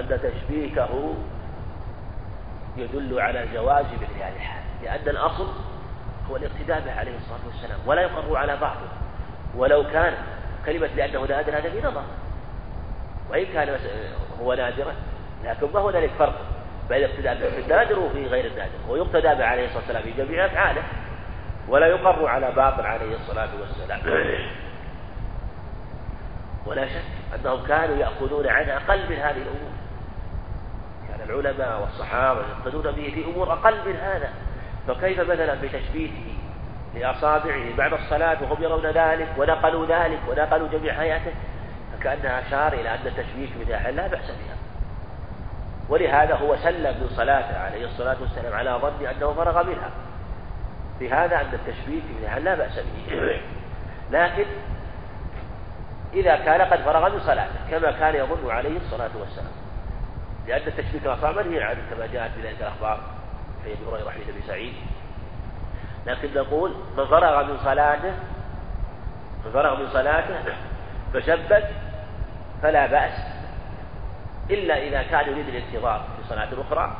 أن تشبيكه يدل على جواز بهذه الحال، لأن الأصل هو الاقتداء به عليه الصلاة والسلام، ولا يقر على بعضه ولو كان كلمة لأنه لا أدنى هذا في نظر، وإن كان هو نادرا لكن ما هنالك فرق بين الاقتداء به في النادر وفي غير النادر، ويقتدى به عليه الصلاة والسلام في جميع أفعاله ولا يقر على بعض عليه الصلاة والسلام. ولا شك أنهم كانوا يأخذون عن أقل من هذه الأمور، كان العلماء والصحابة يقتدون به في أمور أقل من هذا، فكيف مثلا بتشبيهه لأصابعه بعد الصلاة وهم يرون ذلك ونقلوا جميع حياته، فكأنها أشار إلى أن التشبيه بداعي لا بأس بها. ولهذا هو سلم من صلاته عليه الصلاة والسلام على ظن أنه فرغ منها، بهذا أن التشبيه بداعي لا بأس به، لكن إذا كان قد فرغ من صلاته كما كان يظن عليه الصلاة والسلام، لأن التشبيك أصلا منهي عنه كما جاءت في ذلك الأخبار في أبي هريرة حديث أبي سعيد. لكن نقول من فرغ من صلاته فشبك فلا بأس، إلا إذا كان يريد الانتظار في صلاة أخرى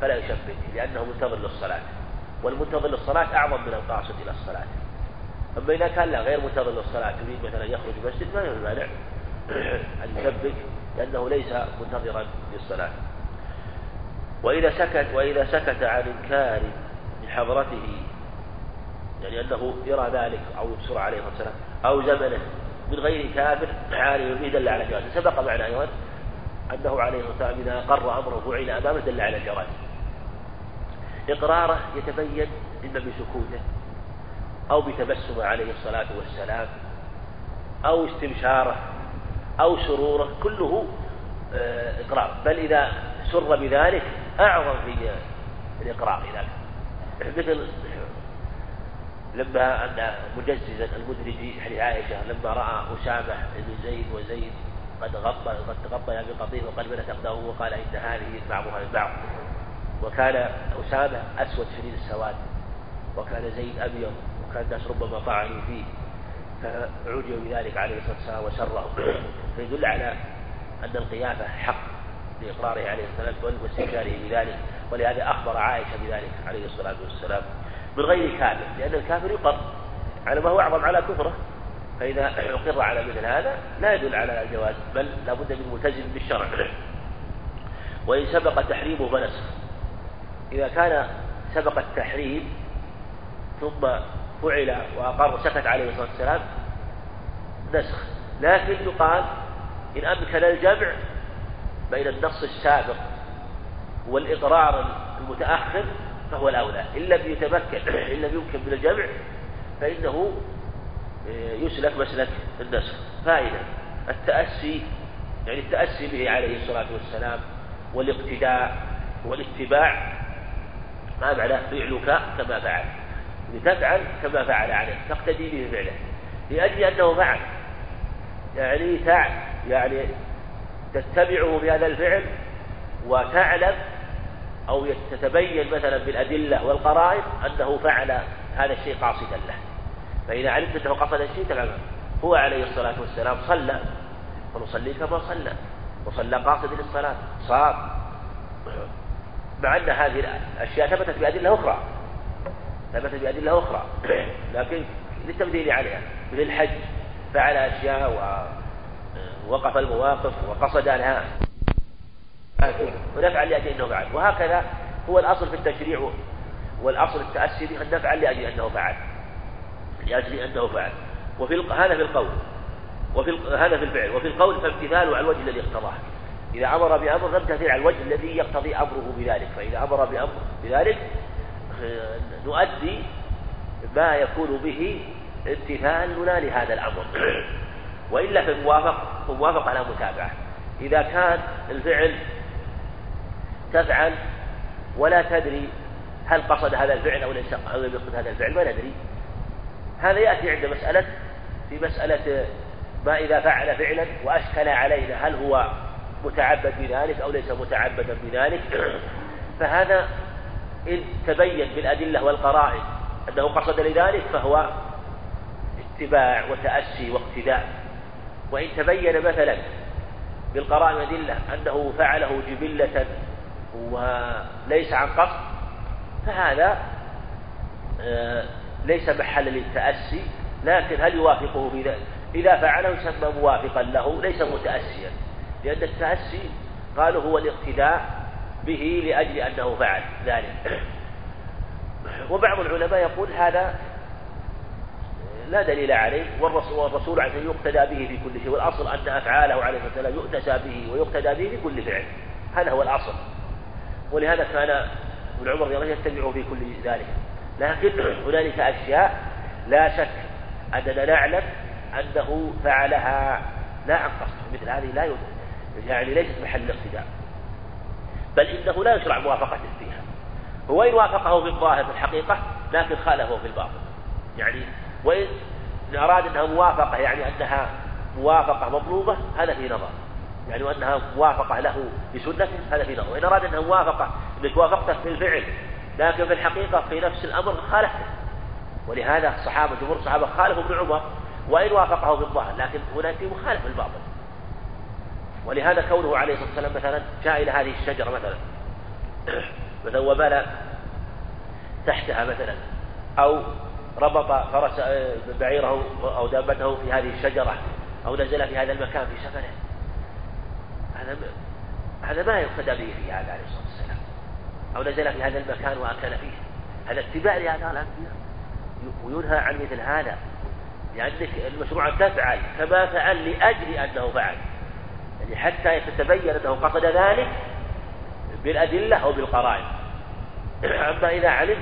فلا يشبك، لأنه منتظر للصلاة، والمنتظر للصلاة أعظم من القاصد إلى الصلاة. أما إذا كان لا غير منتظر للصلاة يريد مثلا يخرج المسجد ما يمانع أن يشبك لأنه ليس منتظرا للصلاة. وإذا سكت عن إنكار من حضرته، يعني أنه يرى ذلك أو يبصر عليه مثلا أو زمنه من غير كافر عالم به دل على جواز، سبق معنا أيضا أنه عليه السلام إذا قر أمره وعلى أمامه دل على جواز إقراره، يتبين إما بسكوته أو بتبسم عليه الصلاة والسلام أو استبشاره أو سروره، كله إقرار، بل إذا سر بذلك أعظم في الإقرار ذلك، مثل لما أن مجززا المدرجي حديث عائشة لما رأى أسامة بن زيد وزيد قد تغطى بقطيف وقد بلت أقدامه وقال إن هذه بعضها من بعض، وكان أسامة أسود شديد السواد وكان زيد أبيض، كان الناس ربما طعنوا فيه، فعجوا بذلك عليه الصلاة والسلام وسره، فيدل على أن القيامة حق لإقراره عليه الصلاة والسلام واستنكاره بذلك، ولهذا أخبر عائشة بذلك عليه الصلاة والسلام من غير كافر، لأن الكافر يقر على ما هو أعظم على كفره، فإذا أقر على مثل هذا لا يدل على الجواز، بل لابد من ملتزم بالشرع. وإن سبق تحريمه فنسخ، إذا كان سبق التحريم ثم فعل وأقر سكت عليه الصلاة والسلام نسخ، لكن يقال إن أمكن الجمع بين النص السابق والإقرار المتأخر فهو الأولى، إن لم يمكن من الجمع فإنه يسلك مسلك النسخ. فائدة التأسي، يعني التأسي به عليه الصلاة والسلام والاقتداء والاتباع، ما معناه فعلك كما فعل، لتفعل كما فعل عليه تقتدي به فعله، لأجل أنه فعل يعني تتبعه بهذا الفعل وتعلم أو تتبين مثلا بالأدلة والقرائن أنه فعل هذا الشيء قاصدا له، فإذا علمت أنه قصد الشيء تماما. هو عليه الصلاة والسلام صلى ونصلي كما صلى، وصلى قاصدا للصلاة صار، مع أن هذه الأشياء ثبتت بأدلة أخرى لكن للتمثيل عليها، مثل الحج فعل أشياء ووقف المواقف وقصد لها، ونفعل لأجل أنه فعل، وهكذا هو الأصل في التشريع والأصل التأسي به أن نفعل لأجل أنه فعل، هذا في القول هذا في الفعل، وفي القول فامتثاله على الوجه الذي اقتضاه، إذا أمر بأمر فامتثل على الوجه الذي يقتضي أمره بذلك، فإذا أمر بأمر بذلك نؤدي ما يكون به امتثالنا لهذا الأمر، وإلا فموافق على متابعة. إذا كان الفعل تفعل ولا تدري هل قصد هذا الفعل أو ليس قصد هذا الفعل، ما ندري، هذا يأتي عند مسألة ما إذا فعل فعلا وأشكل علينا هل هو متعبد بذلك أو ليس متعبدا بذلك، فهذا إن تبين بالأدلة والقرائن أنه قصد لذلك فهو اتباع وتأسي واقتداء، وإن تبين مثلا بالقرائن أدلة أنه فعله جبلة وليس عن قصد، فهذا ليس محلا للتأسي، لكن هل يوافقه في ذلك؟ إذا فعله يسمى موافقا له ليس متأسيا، لأن التأسي قالوا هو الاقتداء به لأجل أنه فعل ذلك. وبعض العلماء يقول هذا لا دليل عليه، والرسول عليه يقتدى به في كل شيء، والأصل أن أفعاله عليه السلام يؤتسى به ويقتدى به في كل فعل، هذا هو الأصل، ولهذا كان ابن عمر رضي الله عنه يتبعه في كل ذلك. لكن هنالك أشياء لا شك أننا نعلم أنه فعلها لا عن قصد، مثل هذه لا يعني ليست محل الاقتداء، بل إنه لا يشرع موافقته فيها، هو إن وافقه في الظاهر في الحقيقة لكن خالفه في الباطن، يعني وإن أراد أنها موافقة يعني أنها موافقة مطلوبة هذا في نظر، يعني وأنها موافقة له بسنة هذا في نظر، وإن أراد أنها موافقة أنك وافقته في الفعل لكن في الحقيقة في نفس الأمر خالفته، ولهذا الصحابة جمهور الصحابة خالفوا ابن عمر وإن وافقه في الظاهر لكن هناك مخالف الباطن. ولهذا كونه عليه الصلاة والسلام مثلا جاء إلى هذه الشجرة مثلا وبنى تحتها مثلا، أو ربط فرس بعيره أو دابته في هذه الشجرة، أو نزل في هذا المكان في سفره، هذا ما يقتدى به في هذا عليه الصلاة والسلام، أو نزل في هذا المكان وأكل فيه، هذا اتباع لهذا الأنبياء، وينهى عن مثل هذا، لأنك المشروع تفعل كما فعل لأجل أنه فعل، يعني حتى يتبين أنه قصد ذلك بالأدلة أو بالقرائن. أما إذا علم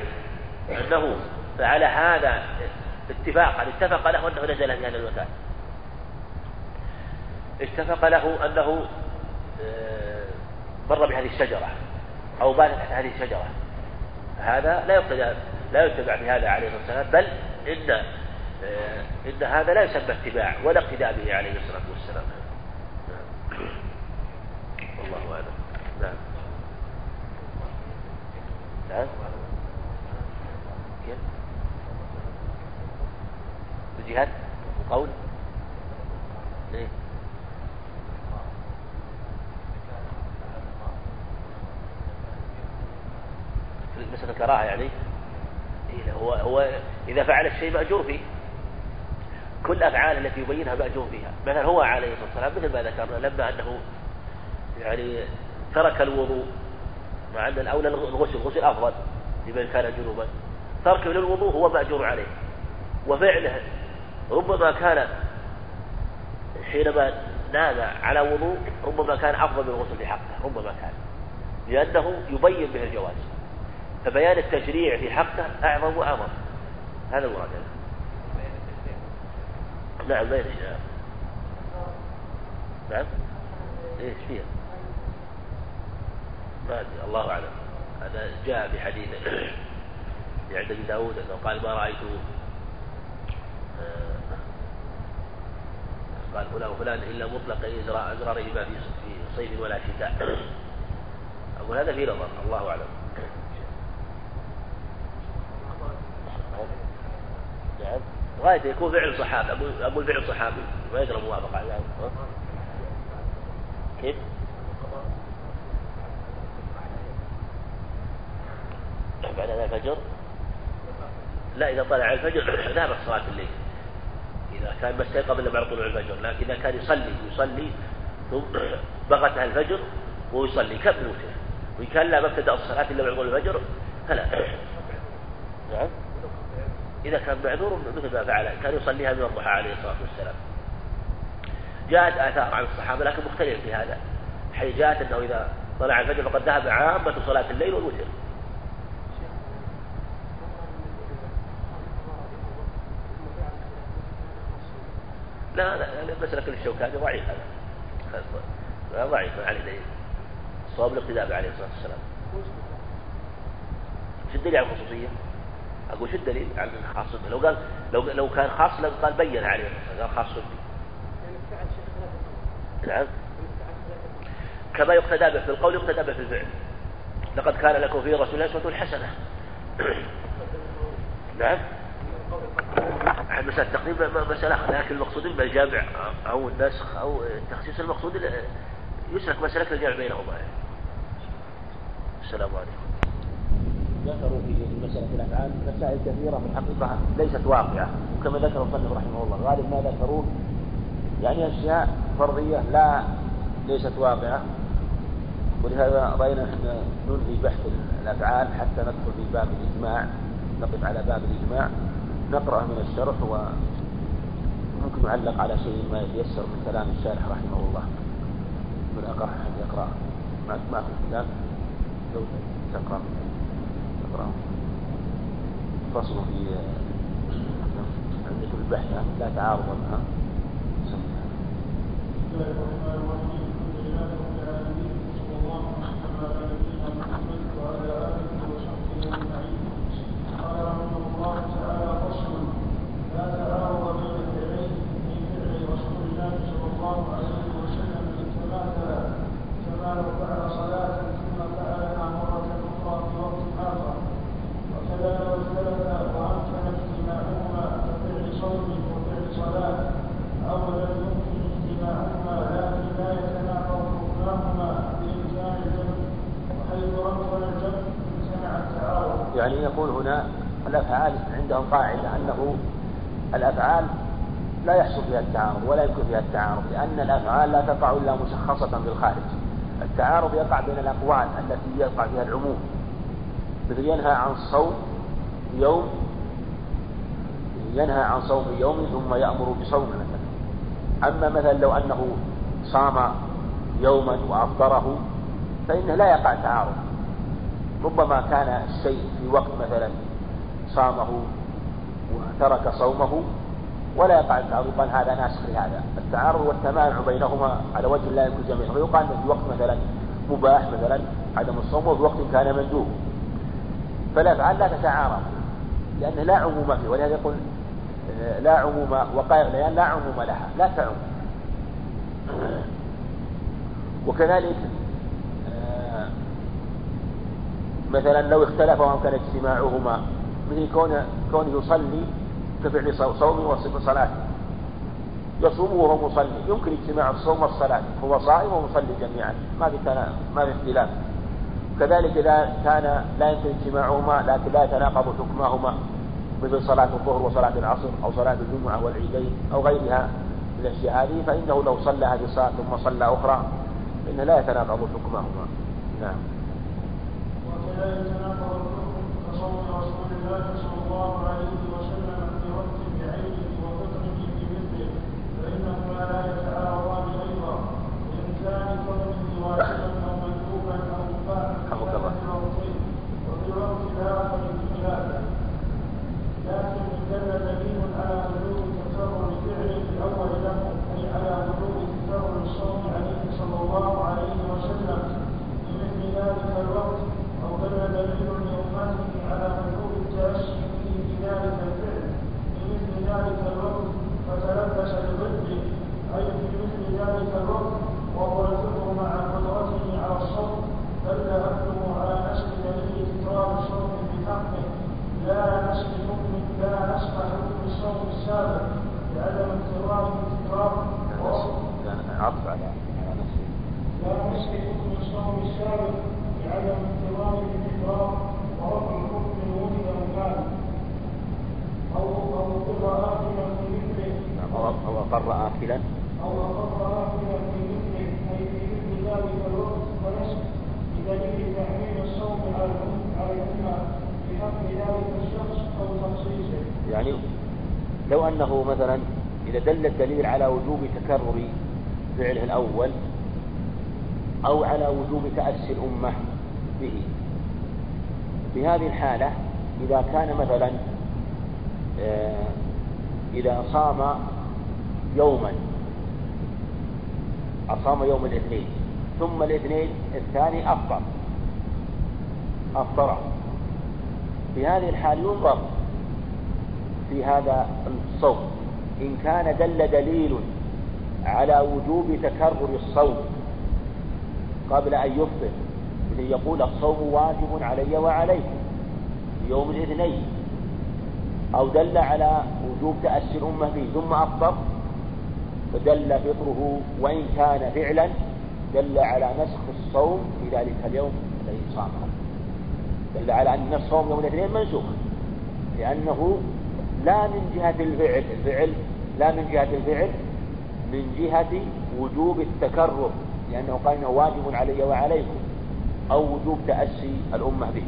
أنه فعل هذا اتفاقا، اتفق له أنه نزل في هذا المكان، اتفق له أنه مر بهذه الشجرة أو بات تحت هذه الشجرة، هذا لا يتبع بهذا عليه الصلاة والسلام، بل إن هذا لا يسمى اتباع ولا اقتداء به عليه الصلاة والسلام. والله أعلم. نعم. نعم. كيف؟ بجهات قول. إيه. مثل الكراهة يعني. هو إذا فعل الشيء مأجور فيه، كل الأفعال التي يبينها مأجور فيها. مثلا هو عليه الصلاة والسلام مثل ما ذكرنا لما أنه يعني ترك الوضوء، مع أن الأولى الغسل أفضل لمن كان جنوبا، ترك للوضوء هو مأجور عليه، وفعله ربما كان حينما نام على وضوء ربما كان أفضل من الغسل لحقه، ربما كان، لأنه يبين به الجواز، فبيان التشريع في حقه أعظم وأمر، هذا المراد. نعم بيان الشريعة. نعم إيش فيها؟ ما أدري، الله أعلم. هذا جاء في حديث عند أبي داود أنه قال ما رأيت قال فلان وفلان إلا مطلق أزرارهما في صيف ولا شتاء، أقول هذا في نظر، الله أعلم. نعم غاية يكون فعل صحابي، أبو الفعل صحابي ما يجرى موافقة على هذا. كيف؟ بعد هذا الفجر؟ لا، إذا طلع الفجر ذهبت صلاة الليل، إذا كان ما استيقظ إلا بعد طلوع الفجر، لكن إذا كان يصلي ثم بغتها الفجر ويصلي كبلوته، وإن كان لا مبتدأ الصلاة إلا بعد طلوع الفجر فلا. نعم إذا كان معذور مثل ما فعل، كان يصليها من الضحى عليه الصلاة والسلام. جاءت آثار عن الصحابة لكن مختلف في هذا، حيث جاءت أنه إذا طلع الفجر فقد ذهب عامة صلاة الليل والوتر. لا مسلك الشوكاني ضعيف، هذا ضعيف عليه، صواب الاقتداء به عليه الصلاة والسلام. شو الدليل على الخصوصية؟ أقول شو الدليل على الخاص به؟ لو قال لو كان خاص لو قال بين عليه، قال خاص به. نعم كما يقتدى به في القول يقتدى به في الفعل، لقد كان لكم في رسول الله أسوة حسنة. نعم مسألة التقديم مسألة، لكن المقصود بالجامع أو النسخ أو التخصيص المقصود يسلك مسلك الجمع بينهما. السلام عليكم. ذكروا في مسألة الأفعال مسائل كثيرة في الحقيقة ليست واقعة، وكما ذكر المصنف رحمه الله غالب ما ذكروه يعني أشياء فرضية لا ليست واقعة، ولهذا رأينا أن ننهي بحث الأفعال حتى ندخل في باب الإجماع، نقف على باب الإجماع نقرأ من الشرح وممكن نعلق على شيء ما يتيسر من كلام الشارح رحمه الله. من أقرأ أن يقرأ معكم الكلام لو تقرأ فصل في عندكم البحث لا تعارض معها. يعني يقول هنا الأفعال عندهم قاعدة أنه الأفعال لا يحصل فيها التعارض ولا يمكن فيها التعارض، لأن الأفعال لا تقع إلا مشخصة بالخارج. التعارض يقع بين الأقوال التي يقع فيها العموم، مثل ينهى عن صوم يوم ثم يأمر بصوم مثلا. أما مثلا لو أنه صام يوما وأفطره فإنه لا يقع تعارض، ربما كان الشيء في وقت مثلا صامه وترك صومه ولا يقع التعارض، يقال هذا ناسخ لهذا. التعارض والتمانع بينهما على وجه لا يمكن جميعهما، يقال في وقت مثلا مباح مثلا عدم الصوم وفي وقت كان مندوب، فالأفعال لا تتعارض لأنه لا عموم فيه، ولهذا يقول لا عموم وقائع العيان لا عموم لها لا تعم. وكذلك مثلا لو اختلفوا عن كان اجتماعهما، مثل كون يصلي كفعل صوم وصف صلاة، يصوم وهو مصلي يمكن اجتماع الصوم والصلاة، هو صائم ومصلي جميعا ما في اختلاف. كذلك إذا كان لا يمكن اجتماعهما لكن لا يتناقض حكمهما، مثل صلاة الظهر وصلاة العصر أو صلاة الجمعة والعيدين أو غيرها من الأشياء هذه، فإنه لو صلى هذه الصلاة ثم صلى أخرى فإنه لا يتناقض حكمهما. نعم. وكذلك تناقض الحكم كصوم رسول الله صلى الله عليه وسلم في وقت بعينه وفطره بمثله، فإنهما لا يتعارضان أيضا إن كان كونه واجبا أو مندوبا أو مباحا وفي وقت الآخر إجازة، لكن دل دليل على بلوغ تكرر فعله الأول له أي على بلوغ تكرر الصوم عليه صلى الله عليه وسلم بمثل ذلك الوقت، أو دل دليل يوماته على بلوغ التأسي في ذلك الفعل بمثل ذلك الوقت فتلبس بضده أي في مثل ذلك الوقت، وهو الفطر مع قدرته على الصوم، بل أكله على نسل دليل تكرار الصوم بحقه لا نسل حكم الصوم السابق لعدم اضطرار التكرار، لا نسل حكم الصوم السابق لعدم اضطرار التكرار ورفع الحكم الوجد المال أو أقر آكلا في مثله أي في مثل ذلك الوقت ونسل بدليل تحميل الصوم على الأمة بحكم ذلك الشخص أو تخصيصه. يعني لو أنه مثلا إذا دل الدليل على وجوب تكرر فعله الأول أو على وجوب تأسي الأمة به، في هذه الحالة إذا كان مثلا إذا أصام يوم الاثنين ثم الاثنين الثاني أفطر، في هذه الحالة ينظر في هذا الصوم إن كان دل دليل على وجوب تكرر الصوم قبل أن يفطر، إذ يقول الصوم واجب علي وعليكم يوم الاثنين، أو دل على وجوب تأسي الأمة به ثم أفطر فدل فطره وإن كان فعلا دل على نسخ الصوم في ذلك اليوم الذي صامه، دل على أن الصوم يوم الاثنين منسوخ، لأنه لا من جهة الفعل، من جهة وجوب التكرر، لأنه قال إنه واجب علي وعليكم، أو وجوب تأسي الأمة به.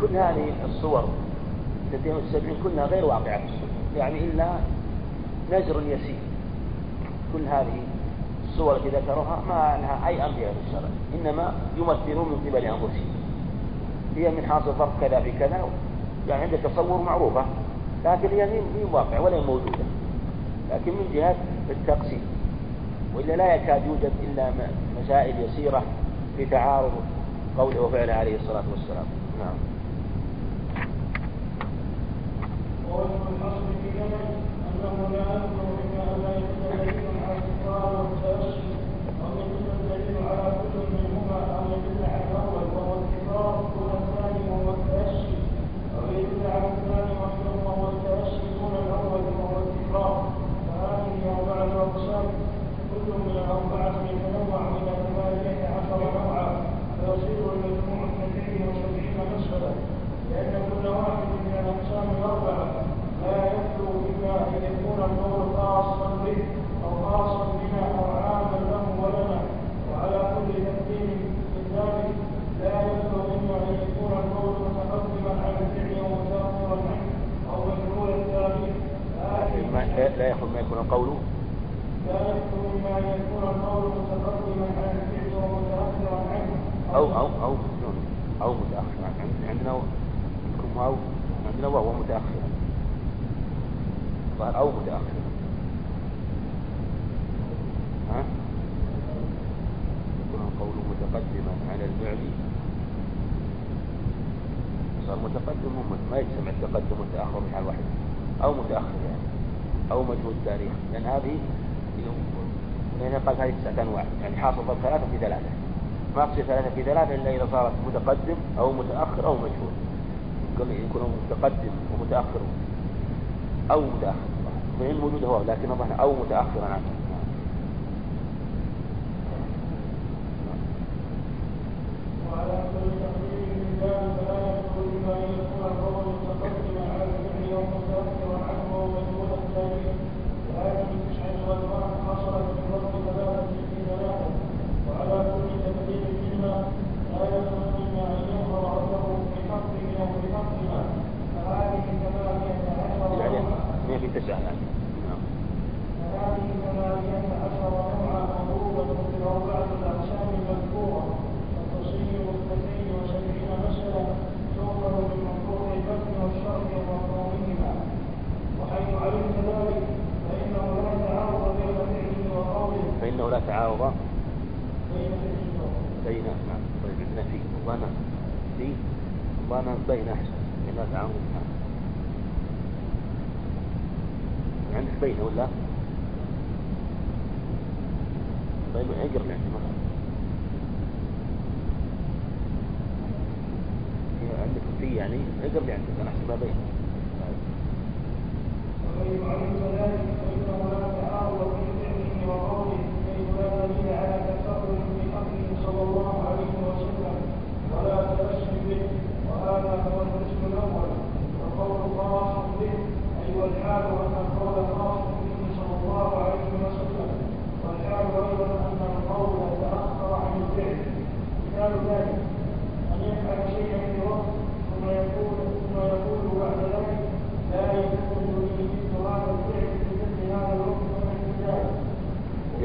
كل هذه الصور 270 كلها غير واقعة يعني إلا نجر يسير. كل هذه الصور التي ذكرها ما لها أي أمر في الشرع، إنما يمثلون من قبل أنفسهم، هي من حاصل فرق كذا في كذا، يعني عندك تصور معروفة، لكن هي من واقع ولا موجودة، لكن من جهة التقسيم، وإلا لا يكاد يوجد إلا مسائل يسيرة في تعارض قوله وفعله عليه الصلاة والسلام. نعم. إلا إذا صارت متقدم أو متأخر أو مجهول، يكون متقدم ومتأخر أو متأخر فإن موجود هو لكن نظرنا أو متأخر عنه.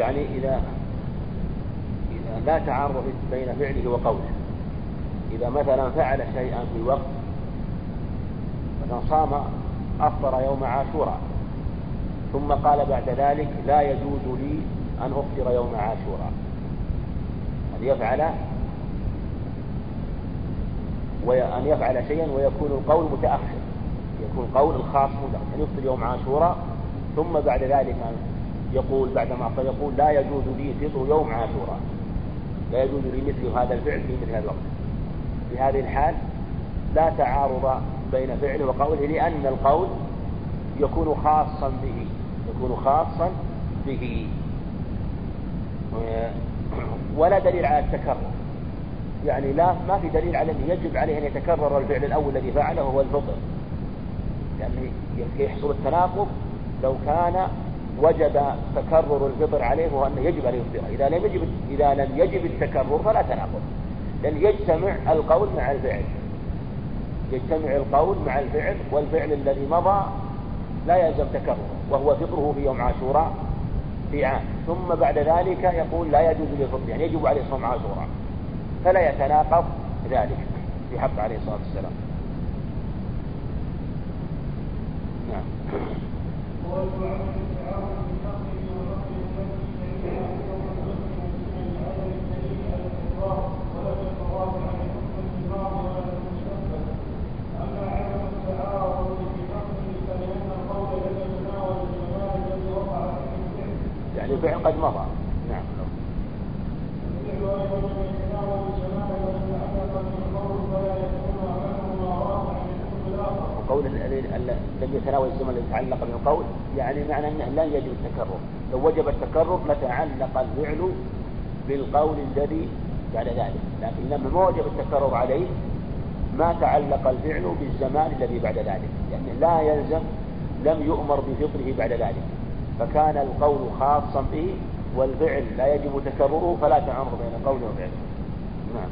يعني إذا لا تعارض بين فعله وقوله. إذا مثلا فعل شيئا في وقت، مثلا صام أفطر يوم عاشوراء ثم قال بعد ذلك لا يجوز لي أن أفطر يوم عاشوراء، أن يفعل شيئا ويكون القول متأخر، يكون القول الخاص متأخر، أن يفطر يوم عاشوراء ثم بعد ذلك يقول بعدما أفطر يقول لا يجوز لي فطر يوم عاشوراء، لا يجوز لي مثل هذا الفعل في مثل هذا الوقت. في هذه الحال لا تعارض بين فعله وقوله، لأن القول يكون خاصا به، ولا دليل على التكرر، يعني ما في دليل على أن يجب عليه أن يتكرر الفعل الأول الذي فعله هو الفطر، لأنه يحصل التناقض لو كان وجب تكرر الفطر عليه وهو أنه يجب عليه الفطر. إذا لم يجب التكرر فلا تناقض، لأن يجتمع القول مع الفعل، والفعل الذي مضى لا يلزم تكرره وهو فطره في يوم عاشوراء في عام، ثم بعد ذلك يقول لا يجوز للفطر، يعني يجب عليه صوم عاشوراء، فلا يتناقض ذلك في حق عليه الصلاة والسلام. نعم. يعني فعل قد مضى. نعم. القول الذي يتناول الزمن الذي يتعلق بالقول، يعني معنى أنه لا يجب التكرر. لو وجب التكرر لتعلق الفعل بالقول الذي بعد ذلك، لكن لما ما وجب التكرر عليه ما تعلق الفعل بالزمان الذي بعد ذلك، يعني لا يلزم، لم يؤمر بفطره بعد ذلك، فكان القول خاصا به والفعل لا يجب تكرره، فلا تعارض بين القول والفعل. نعم.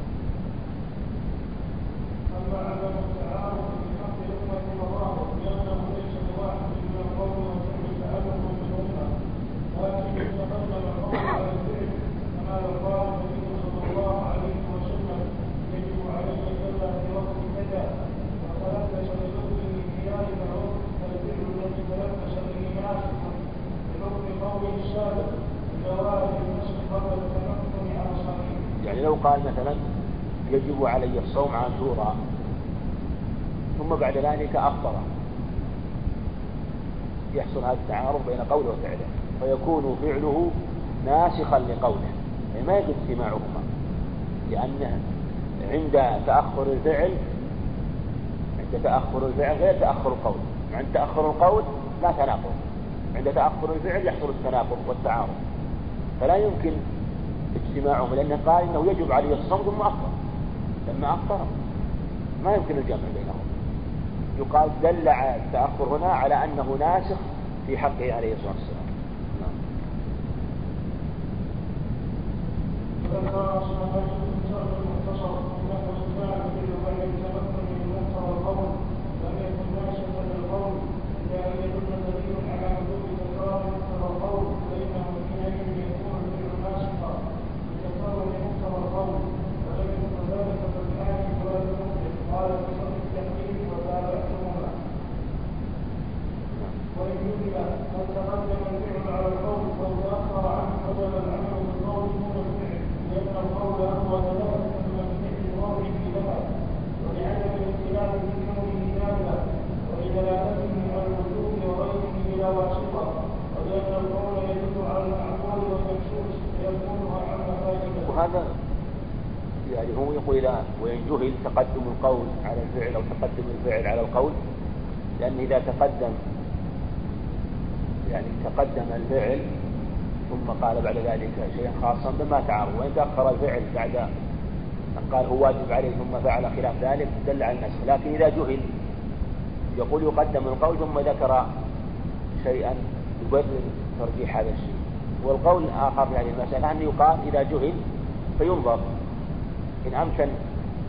يعني لو قال مثلا يجب علي الصوم عاشوراء ثم بعد ذلك أفطر، يحصل هذا التعارض بين قوله وفعله، فيكون فعله ناسخا لقوله، يعني ما يجب اجتماعهما، لأن عند تأخر الفعل غير تأخر القول، عند تأخر القول لا تناقض، عند تأخر الفعل يحصل التناقض والتعارض، فلا يمكن اجتماعهم، لأنه قال إنه يجب عليه الصوم ثم أفطر، لما أفطر ما يمكن الجمع بينهم. يقال دل التأخر هنا على أنه ناسخ في حقه عليه الصلاة والسلام. وهذا يعني هو يقول لا، وإن جهل تقدم القول على الفعل أو تقدم الفعل على القول، لأن إذا تقدم الفعل ثم قال بعد ذلك شيئا خاصا بما تعارض، وإن تأخر الفعل بعد أن قال هو واجب عليه ثم فعل خلاف ذلك دل على النسخ. لكن إذا جهل يقول يقدم القول ثم ذكر شيئا يبرر ترجيح هذا الشيء. والقول الآخر في هذه المسألة أن يقال إذا جهل فينظر، إن أمكن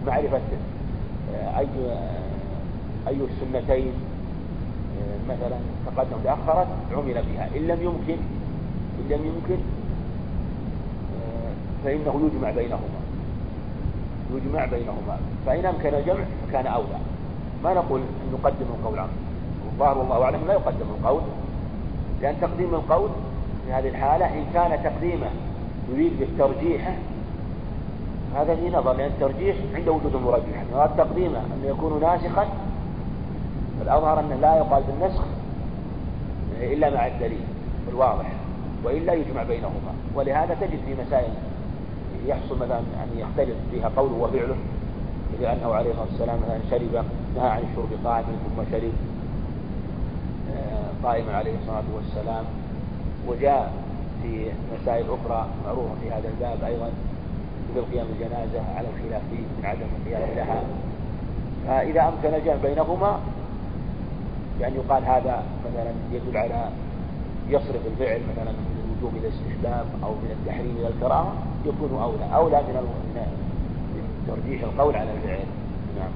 معرفة أي السنتين مثلا تقدم تأخرت عمل بها، إن لم يمكن فإنه يجمع بينهما، فإن أمكن الجمع فكان أولى. ما نقول أن نقدم القول عنه، والظاهر والله أعلم لا يقدم القول، لأن تقديم القول في هذه الحالة إن كان تقديمه يريد بالترجيح هذا في نظر، لأن الترجيح عند وجود المرجح، إن أراد تقديمه أن يكون ناسخا فالأظهر أنه لا يقال بالنسخ إلا مع الدليل الواضح، وإلا يجمع بينهما. ولهذا تجد في مسائل يحصل مثلا أن يختلف فيها قوله وفعله، لأنه عليه الصلاة والسلام شرب نهى عن الشرب قائما ثم شرب قائما عليه الصلاة والسلام. وجاء في مسائل أخرى معروفة في هذا الباب أيضا بالقيام الجنازة على الخلاف فيه من عدم القيام لها. فإذا أمكن الجمع بينهما بأن يقال هذا مثلا يدل على يصرف الفعل مثلا من الوجوب إلى الاستحباب أو من التحريم إلى الكراهة يكون أولى من ترجيح القول على الفعل. نعم.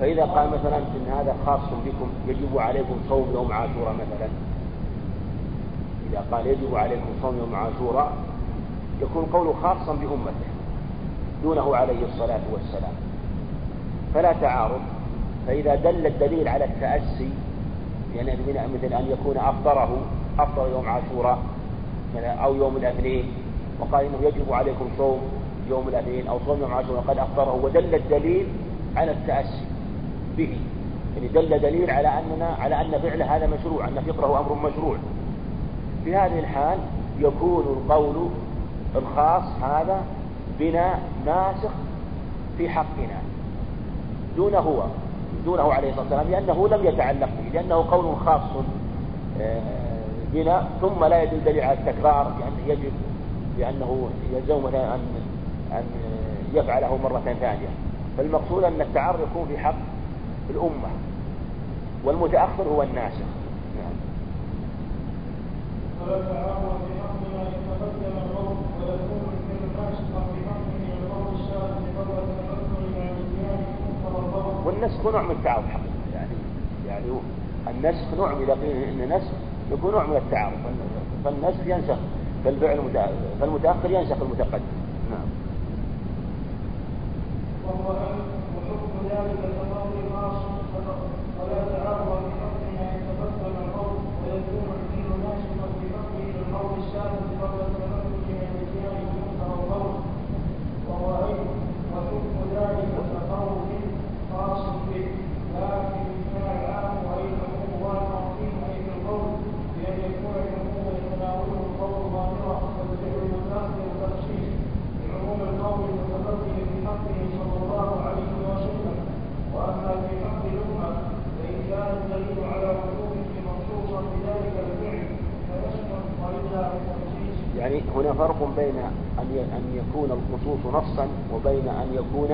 فإذا قال مثلا إن هذا خاص بكم يجب عليكم صوم يوم عاشوراء مثلا، إذا قال يجب عليكم صوم يوم عاشوراء يكون قوله خاصا بأمته دونه عليه الصلاة والسلام فلا تعارض. فإذا دل الدليل على التأسي يعني مثل أن يكون أفطر يوم عاشوراء أو يوم الاثنين وقال إنه يجب عليكم صوم يوم الاثنين أو صوم يوم عاشوراء قد أفطره، ودل الدليل على التأسي به، يعني دل دليل على أن فعل هذا مشروع، أن فطره أمر مشروع، في هذه الحال يكون القول الخاص هذا بنا ناسخ في حقنا دونه عليه الصلاة والسلام، لأنه لم يتعلق به، لأنه قول خاص بنا، ثم لا يدل دليل على التكرار، يعني يجب لأنه يلزم أن يفعله مرة ثانية. فالمقصود أن التعارض يكون في حق الأمة والمتأخر هو الناسخ. نعم. والنسخ نوع من التعارض حقيقة، يعني النسخ نوع من النسخ يكون نوع من التعارض، فالنسخ ينسخ فالفعل فالمتأخر ينسخ المتقدم. نعم. وحكم ذلك التقاضي خاص ولا تعارض بحكمها ان تقدم القول ويكون الدين ناسخا بحكمه للقول السابق قبل التمكن من اتيان منكر القول، وهو اي وحكم ذلك التقاضي خاص به، لكن كان العام وايضا هو المعصوم اي بالقول بان يكون الحكم يتناوله القول ظاهره والفعل متاخر وتخشيش لعموم القول المتقدم بحقه صلى الله عليه وسلم. وأما في حق الأمة فإن كان الدليل على وجوده مخصوصا بذلك الفعل فيسقط وإلا بالتخصيص. يعني هنا فرق بين أن يكون الخصوص نصا وبين أن يكون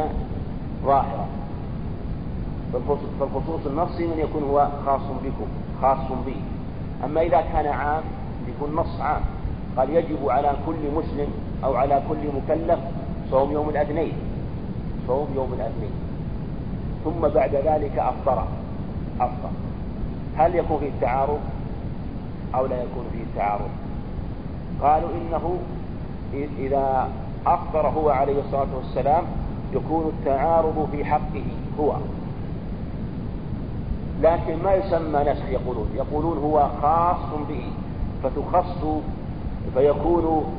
ظاهرا. فالخصوص النصي من يكون هو خاص بكم خاص به، أما إذا كان عام يكون نص عام قال يجب على كل مسلم أو على كل مكلف صوم يوم الاثنين ثم بعد ذلك أفطر. هل يكون فيه التعارض أو لا يكون فيه التعارض؟ قالوا إنه إذا أفطر هو عليه الصلاة والسلام يكون التعارض في حقه هو، لكن ما يسمى نسخ، يقولون هو خاص به فتخص فيكون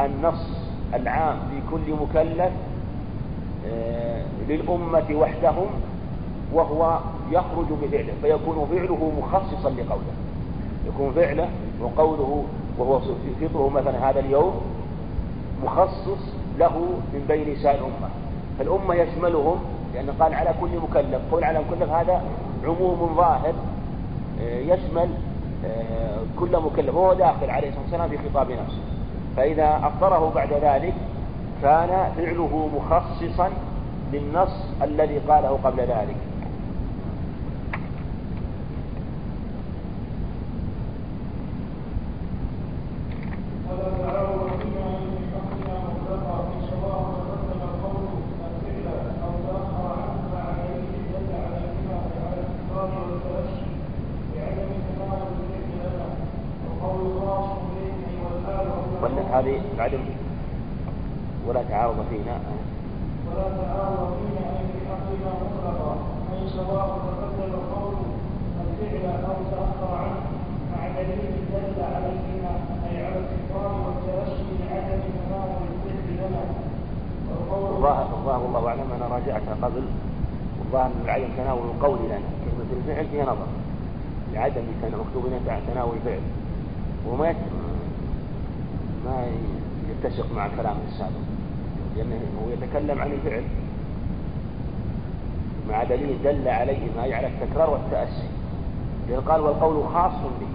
النص العام في كل مكلف للأمة وحدهم وهو يخرج بفعله، فيكون فعله مخصصا لقوله، يكون فعله وقوله وهو فطره مثلا هذا اليوم مخصص له من بين نساء الأمة. فالأمة يشملهم، لأن قال على كل مكلف، قول على مكلف هذا عموم ظاهر يشمل كل مكلف، هو داخل عليه الصلاة والسلام في خطاب نفسه. فإذا أفطره بعد ذلك كان فعله مخصصا للنص الذي قاله قبل ذلك. هذه عدم ولا تعارض فينا أي في حقنا مطلقا، أي سواء تبدل القول الفعل أو تأخر عنه مع دليل دل عليهما، أي على الإقرار والترشي لعدم تمام الفعل لنا. والله والله أعلم، أنا راجعتها قبل، والله من العدم تناول القول لنا مثل الفعل في نظر، العدم كان مكتوب لنا تناول الفعل وما ما يتشق مع كلام السابق، لأنه هو يتكلم عن الفعل مع دليل دل عليه ما يعلى التكرار والتأسي، لأن قال والقول خاص به.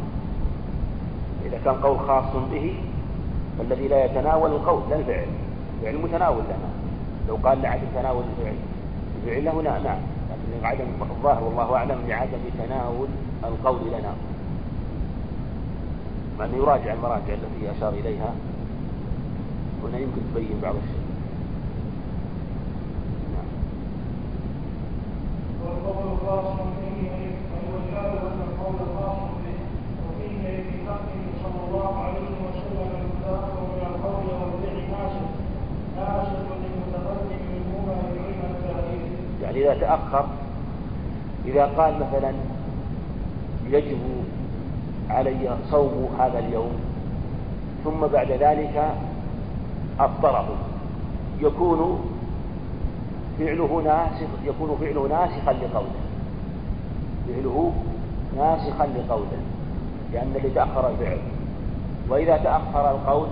إذا كان قول خاص به فالذي لا يتناول القول لا الفعل، الفعل متناول لنا. لو قال لعدم تناول الفعل له لا، لكن عدم الظاهر والله أعلم لعدم تناول القول لنا، مع أن يراجع المراجع التي أشار إليها هنا يمكن تبين بعض الشيء. والقول الخاص فيه الوجهة والقول الخاص فيه وفيه بحقه صلى الله عليه وسلم المتأخر من القول والفعل ناشط للمتقدم منهما لعلم التأخير. يعني إذا تأخر، إذا قال مثلا يجب علي صوم هذا اليوم ثم بعد ذلك أفطره، يكون فعله ناسخا لقوله، لأن اللي تأخر الفعل. وإذا تأخر القول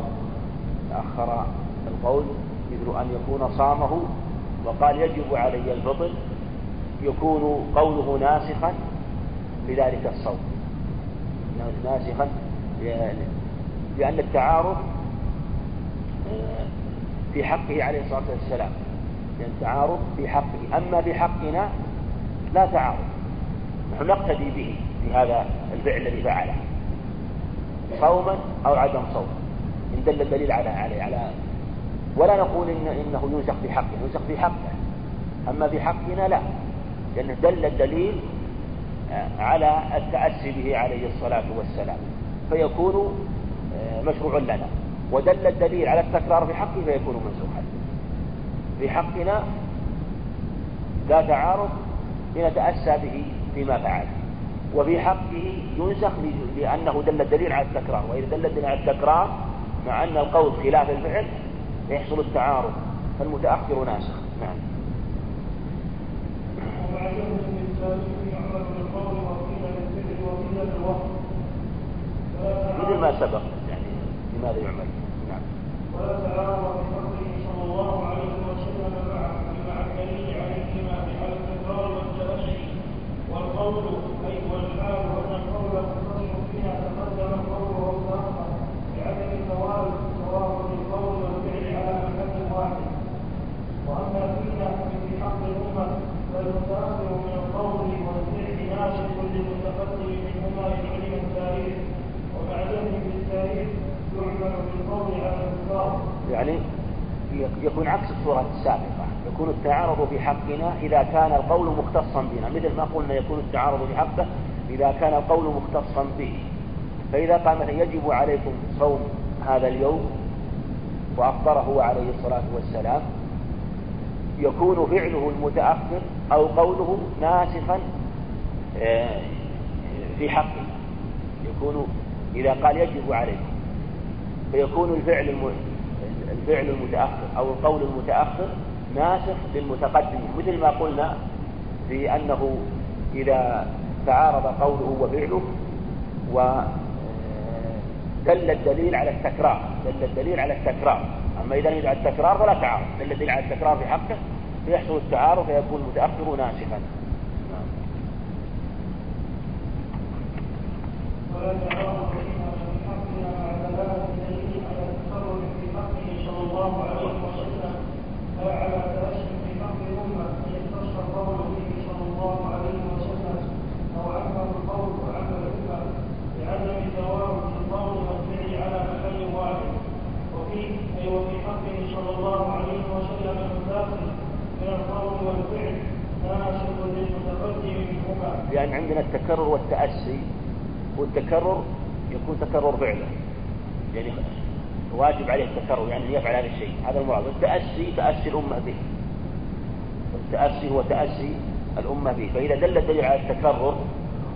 مثل أن يكون صامه وقال يجب علي الفطر، يكون قوله ناسخا لذلك الصوم، ناسخا لأن التعارض في حقه عليه الصلاة والسلام، لأن التعارض في حقه. أما في حقنا لا تعارض، نحن نقتدي به في هذا الفعل الذي فعله صوما أو عدم صوم إن دل الدليل عليه، ولا نقول إنه ينسخ في حقه. أما في حقنا لا، لأن دل الدليل على التأسي به عليه الصلاة والسلام فيكون مشروع لنا، ودل الدليل على التكرار في حقه فيكون منسوخا. في حقنا لا تعارض لنتأسى به فيما فعل، وفي حقه ينسخ لأنه دل الدليل على التكرار، وإذا دل الدليل على التكرار مع أن القول خلاف الفعل يحصل التعارض، فالمتأخر ناسخ. نعم. مثل ما سبق، يعني لماذا يعمل؟ نعم. ولا تعارض في قوله صلى الله عليه وسلم مع الدليل عليهما على التكرار والتأشي. والقول أي والحال أن القول تخرج فيها تقدم القول والتأخر بعدم توافق القول والفعل على مكان واحد. وأما فينا في حق الأمة فالمتأخر من القول والفعل ناشط للمتقدم منهما لعلم التاريخ، ومعلوم بالتاريخ يعمل بالقول على الإطلاق. يعني يكون عكس الصورة السابقة، يكون التعارض في حقنا إذا كان القول مختصا بنا، مثل ما قلنا يكون التعارض في حقه إذا كان القول مختصا به. فإذا قال يجب عليكم صوم هذا اليوم وأفطره عليه الصلاة والسلام، يكون فعله المتأخر أو قوله ناسخا في حقه. يكون إذا قال يجب عليكم فيكون الفعل المتأخر أو القول المتأخر ناسخ للمتقدم، مثل ما قلنا في أنه إذا تعارض قوله وفعله ودل الدليل على التكرار أما إذا يدعى التكرار فلا تعارض، الذي يدعى التكرار في حقه فيحصل التعارض فيكون المتأخر ناسخا. لأن عندنا التكرر والتأسي، والتكرر يكون تكرر فعله، يعني واجب عليه التكرر، يعني يفعل هذا الشيء، هذا المراد. والتأسي تأسي الأمة به، التأسي هو تأسي الأمة به، فإذا دل الدليل على التكرر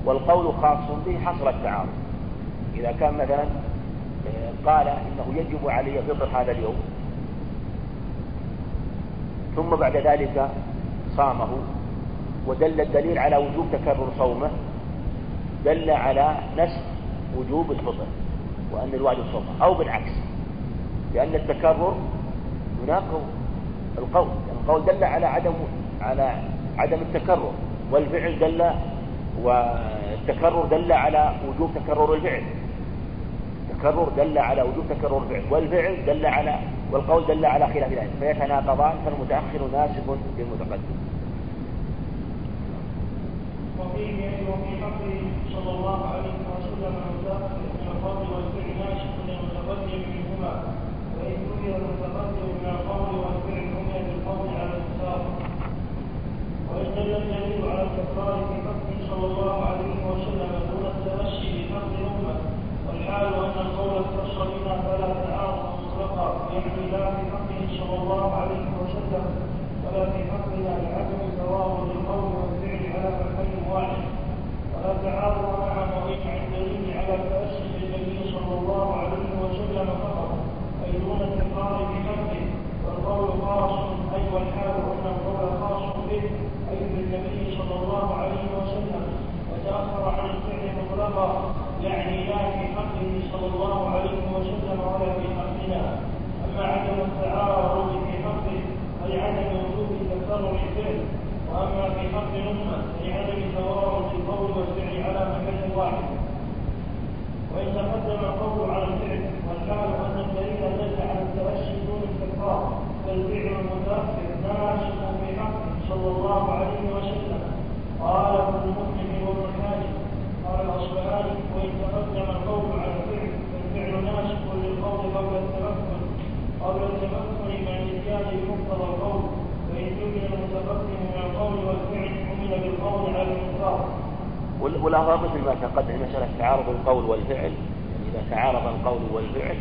والقول خاص به حصل التعارض. إذا كان مثلا قال إنه يجب علي فطر هذا اليوم ثم بعد ذلك صامه، ودل الدليل على وجوب تكرر صومه، دل على نسخ وجوب الفطر وأن الواجب صومه، أو بالعكس، لأن التكرر يناقض القول، يعني القول دل على عدم التكرر، والفعل دل والتكرر دل على وجوب تكرر الفعل، التكرر دل على وجوب تكرر الفعل، والفعل دل على والقول دل على خلاف ذلك، فيتناقضان، فالمتأخر ناسب للمتقدم. وفي حقه صلى الله عليه وسلم المتاخر من القول والفعل ناشط للمتقدم منهما، وإن كره المتقدم من القول والفعل بني بالقول على التساوي. واشتد الدليل على التكرار في حقه صلى الله عليه وسلم دون التمشي بحق الأمة، والحال أن القول اختص بنا فلا تعارض مطلقا، يعني لا في حقه صلى الله عليه وسلم ولا في حقنا لعدم التواضع للقول والفعل على ولا تعارض مع موقف الدليل على التأسي بالنبي صلى الله عليه وسلم فقط، أي دون التكرار بحقه، والقول خاص، أي والحال أن القول خاص به، أي بالنبي صلى الله عليه وسلم، وتأخر عن الفعل مطلقا، يعني لا في حقه صلى الله عليه وسلم ولا في حقنا. أما عدم التعارض في حقه أي عدم وجود تكرر الفعل، وأما في حق الأمة لعدم التوارث القول والفعل على مكان واحد. وإن تقدم القول على الفعل والحال أن الدليل دل على التمشي دون التكرار، فالفعل المتأخر ناشط في حقه صلى الله عليه وسلم. قال ابن المسلم والمحاجب قال الأصبهاني: وإن تقدم القول على الفعل فالفعل ناشط للقول قبل التمكن مع الاتيان بمقتضى القول، وإن يمكن المتقدم من القول والفعل حمل بالقول على الإنكار. والأظهر مثل ما تقدم مسألة تعارض القول والفعل، يعني إذا تعارض القول والفعل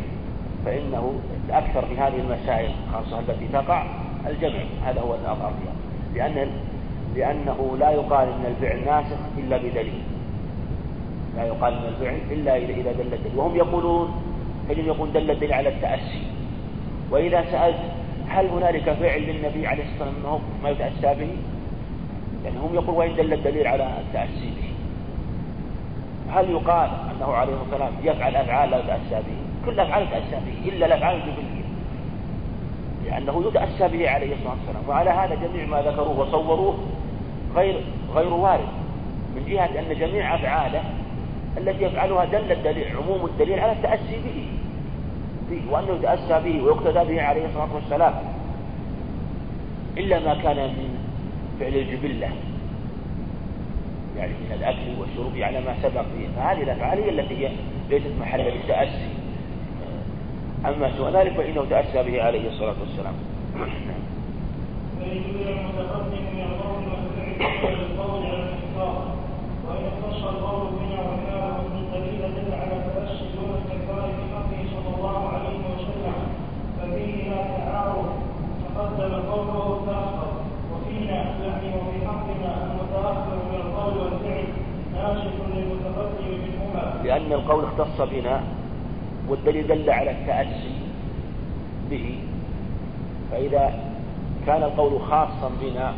فإنه الأكثر في هذه المسائل خاصة التي تقع الجمع، هذا هو الأظهر فيها، لأنه لا يقال أن الفعل ناسخ إلا بدليل، لا يقال أن الفعل إلا إذا دل الدليل. وهم يقولون فإن يكون دل الدليل على التأسي، وإذا سألت هل هنالك فعل للنبي عليه الصلاة والسلام أنه ما يتأسى به؟ يعني هم يقول وإن دل الدليل على التأسي به، هل يقال أنه عليه الصلاة والسلام يفعل أفعال لا يتأسى به؟ كل أفعال يتأسى به إلا الأفعال الجبلية، لأنه يتأسى به عليه الصلاة والسلام. وعلى هذا جميع ما ذكروه وصوروه غير وارد، من جهة أن جميع أفعاله التي يفعلها دل الدليل عموم الدليل على التأسي به، وأنه يتأسى به ويقتدى به عليه الصلاة والسلام، إلا ما كان من فعل الجبلة، يعني من الأكل والشرب على ما سبق فيه، فهذه الأفعال هي التي هي ليست محل للتأسي. أما سوى ذلك فإنه تأسى به عليه الصلاة والسلام. لأن القول اختص بنا والدليل دل على التأسي به، فإذا كان القول خاصا بنا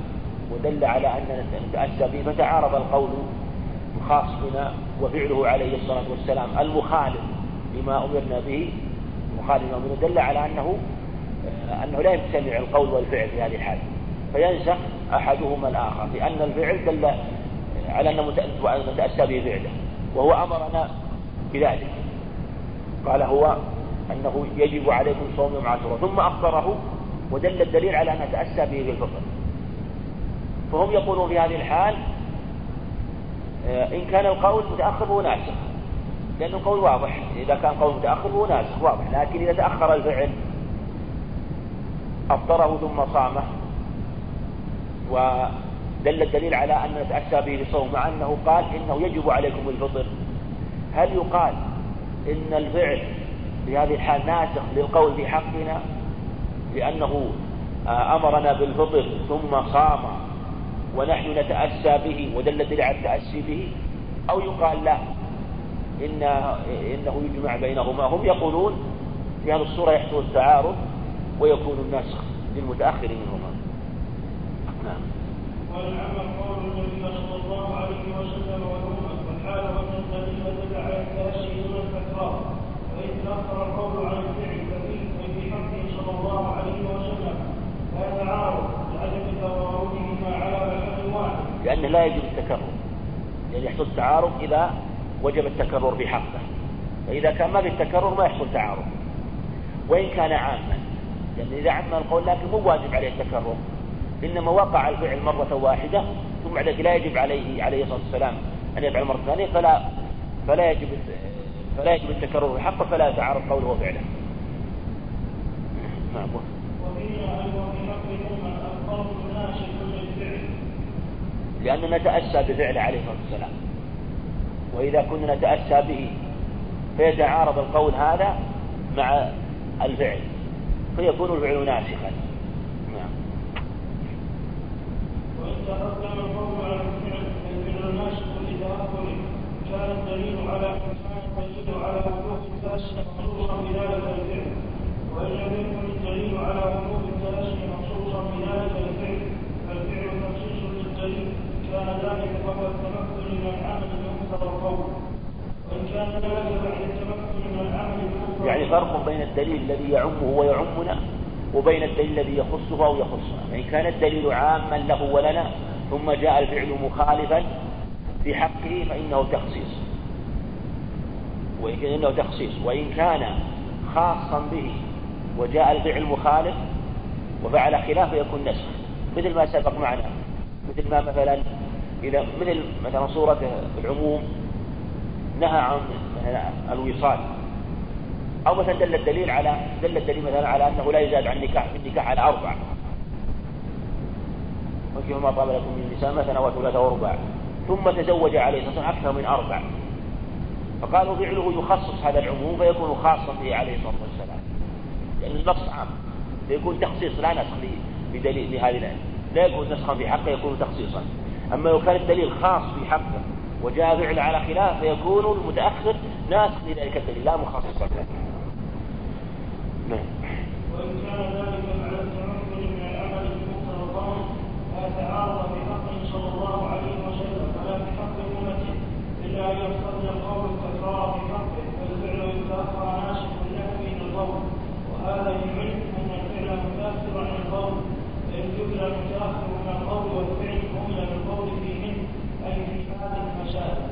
ودل على أننا نتأسى به فتعارض القول الخاص بنا وفعله عليه الصلاة والسلام المخالف لما أمرنا به، المخالف لما أمرنا، دل على أنه أنه لا يجتمع القول والفعل في هذه الحالة، فينسخ أحدهما الآخر، لأن الفعل دل على أنه متأسى به فعله، وهو أمرنا بذلك، قال هو أنه يجب عليكم صوم يوم عاشوراء، ثم أخبره ودل الدليل على أنه تأسى به بالفطر. فهم يقولون في هذه الحال إن كان القول متأخر فهو ناسخ، لأنه قول واضح، إذا كان قول متأخر فهو ناسخ واضح، لكن إذا تأخر الفعل أفطره ثم صامه ودل الدليل على أن يتأسى به لصوم، مع أنه قال إنه يجب عليكم الفطر، هل يقال إن الفعل في هذه الحال ناسخ للقول في حقنا لأنه أمرنا بالفطر ثم صام ونحن نتأسى به ودل الدليل على التأسي به، أو يقال لا إنه يجمع بينهما؟ هم يقولون في هذه الصورة يحصل التعارض ويكون النسخ للمتأخر منهما. نعم. والعمل قول النبي صلى الله عليه وسلم والأمة والحال والتنزيل دل على التأسي دون التكرار، وإن تأخر القول عن الفعل ففي حقه صلى الله عليه وسلم لا يتعارض لعدم تضاربهما على مكان واحد، لأنه لا يجب التكرر، يعني يحصل تعارض إذا وجب التكرر بحقه، فإذا كان ما بالتكرر ما يحصل تعارض، وإن كان عاما، يعني إذا عم القول لكن مو واجب عليه التكرر، إنما وقع الفعل مرة واحدة ثم بعد ذلك لا يجب عليه الصلاة والسلام أن يفعل مرة ثانية، فلا يجب التكرر بحقه، فلا يتعارض قوله وفعله. نعم. لأننا نتأسى بفعله عليه الصلاة والسلام، وإذا كنا نتأسى به فيتعارض القول هذا مع الفعل فيكون الفعل ناسخا. نعم. وإن تقدم القول على الفعل فالفعل ناسخ إذا أقوله، كان الدليل على وجوب التأسي مخصوصا بذلك الفعل، وإن لم يكن الدليل على وجوب التأسي مخصوصا بذلك الفعل فالفعل تخصيص للدليل، كان ذلك قبل التمكن من العمل بمقتضى القول، وإن كان ذلك بعد التمكن من العمل بمقتضى، يعني فرق بين الدليل الذي يعمه ويعمنا وبين الدليل الذي يخصه أو يخصنا، فإن كان الدليل عاما له ولنا ثم جاء الفعل مخالفا في حقه فإنه تخصيص، وإن كان خاصا به وجاء الفعل مخالف وفعل خلافه يكون نسخ، مثل ما سبق معنا، مثل ما مثلا إذا مثلا صورة العموم نهى عن الوصال، أو مثلا دل الدليل مثلا على أنه لا يزاد عن النكاح على 4، وكيف ما طاب لكم من النساء مثلا وثلاثة ورباع، ثم تزوج عليه أكثر من 4، فقالوا فعله يخصص هذا العموم فيكون خاصا به عليه الصلاة والسلام، لأن النص عام فيكون تخصيص لا نسخ بدليل لهذه العلم، لا يكون نسخا في حقه يكون تخصيصا، أما لو كان الدليل خاص في حقه وجاء فعل على خلاف فيكون المتأخر ناسخ لذلك الدليل لا مخصصا له. نعم. وإن كان ذلك على التمكن من العمل بمقتضى القول لا يتعارض بحقه صلى الله عليه وسلم ولا بحق أمته، إلا أن يقتضي القول التكرار بحقه، فالفعل يتأخر ناسخ له من القول، وهذا يعلم أن الفعل متأخر عن القول، فإن ذكر المتأخر من القول والفعل قمل بالقول فيهن أي في هذه المسائل.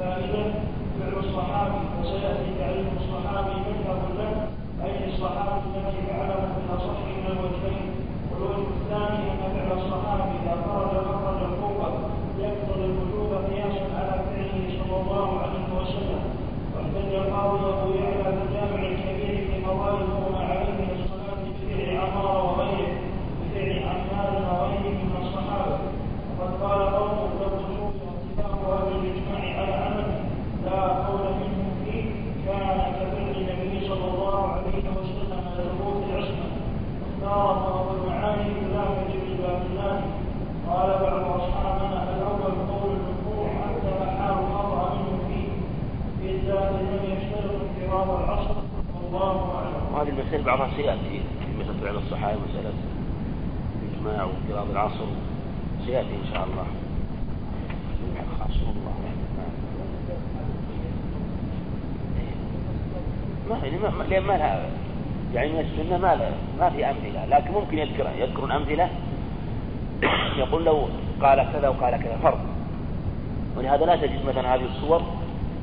فإذا فعل الصحابي وسيأتي تعريف الصحابي مذهب له، أي الصحابي الذي فعله بالأصح من الوجهين، والوجه الثاني أن فعل الصحابي إذا خرج القوة يقتضي الوجوب قياسا على فعله صلى الله عليه وسلم، واحتج القاضي أبو يعلى بالجامع الكبير في موارد ما عليه من الصلاة بفعل عمار وغيره بفعل عمار وغيره من الصحابة، وقد قال قوم لو تشوف اتفاق أهل الإجماع على أمل لا قول منهم فيه، كان كفعل النبي صلى الله عليه وسلم على ثبوت العصمة، واختار بعض المعاني لا يجب الباطلان، قال بعض أصحابنا الأول قول المرفوع حتى محال خطأ منه فيه، بالذات لم يشترط انقراض العصر، والله أعلم. وهذه المسائل بعضها سيأتي في مسألة فعل الصحابة ومسألة الإجماع وانقراض العصر سيأتي إن شاء الله. خاص الله ما لها يعني من السنة ما في أمثلة، لكن ممكن يذكرون أمثلة، يقول لو قال كذا وقال كذا فرض. ولهذا لا تجد مثلا هذه الصور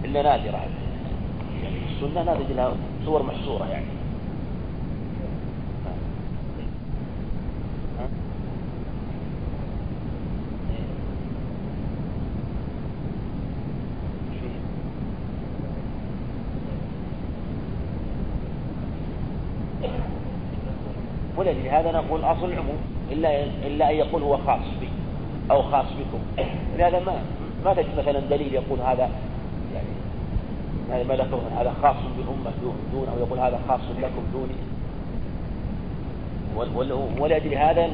إلا نادرة، يعني السنة لا تجد لها صور محصورة يعني. ولهذا نقول الأصل العموم إلا أن يقول هو خاص بي أو خاص بكم. لهذا ما تجد مثلا دليل يقول هذا يعني ما ذكره هذا خاص بالأمة دون، أو يقول هذا خاص لكم دوني. ولأجل هذا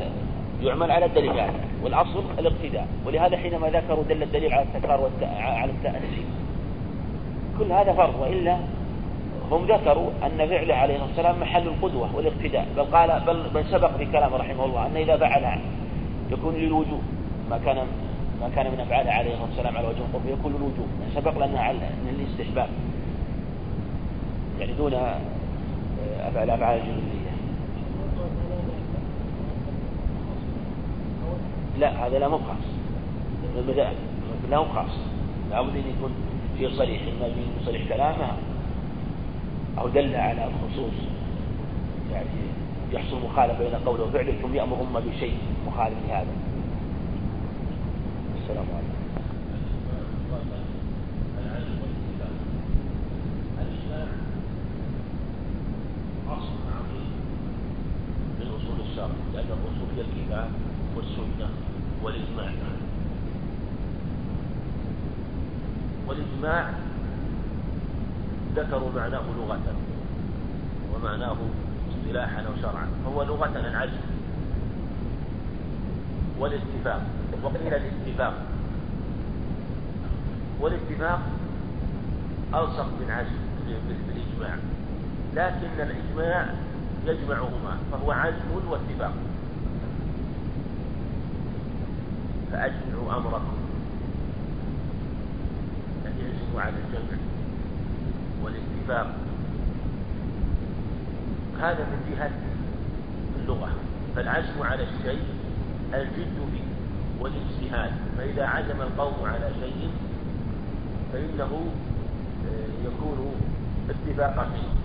يعمل على الدليلات، والأصل الاقتداء. ولهذا حينما ذكروا دل الدليل على التكرار وعلى التأنيب، كل هذا فرض. وإلا هم ذكروا أن فعله عليه السلام محل القدوة والاقتداء، بل قال بل سبق في كلامه رحمه الله أن إذا فعلها يكون للوجوب ما كان من أفعاله عليه السلام على وجه القرب يكون للوجوب، يعني سبق لنا على الاستحباب، يعني دون أفعال الجبرية. لا، هذا لا مخاص، لا مخاص، لابد أن يكون في صريح النبي صريح كلامه أو دل على الخصوص، يعني يحصل مخالفة بين قوله وفعله ثم يأمرهم بشيء مخالف لهذا. السلام عليكم. أصل عظيم من أصول الشرع، لأن الأصول هي الكتاب والسنة والإجماع، والإجماع ذكروا معناه لغة ومعناه اصطلاحا وشرعا، فهو لغة العزم والاتفاق، وقيل الاتفاق، والاتفاق ألصق بالعزم بالإجماع، لكن الإجماع يجمعهما فهو عزم واتفاق. فأجمعوا أمركم، اجمعوا على الجمع والاتفاق، هذا من جهة اللغة. فالعزم على الشيء الجد فيه والاجتهاد، فإذا عزم القوم على شيء فإنه يكون اتفاقا فيه،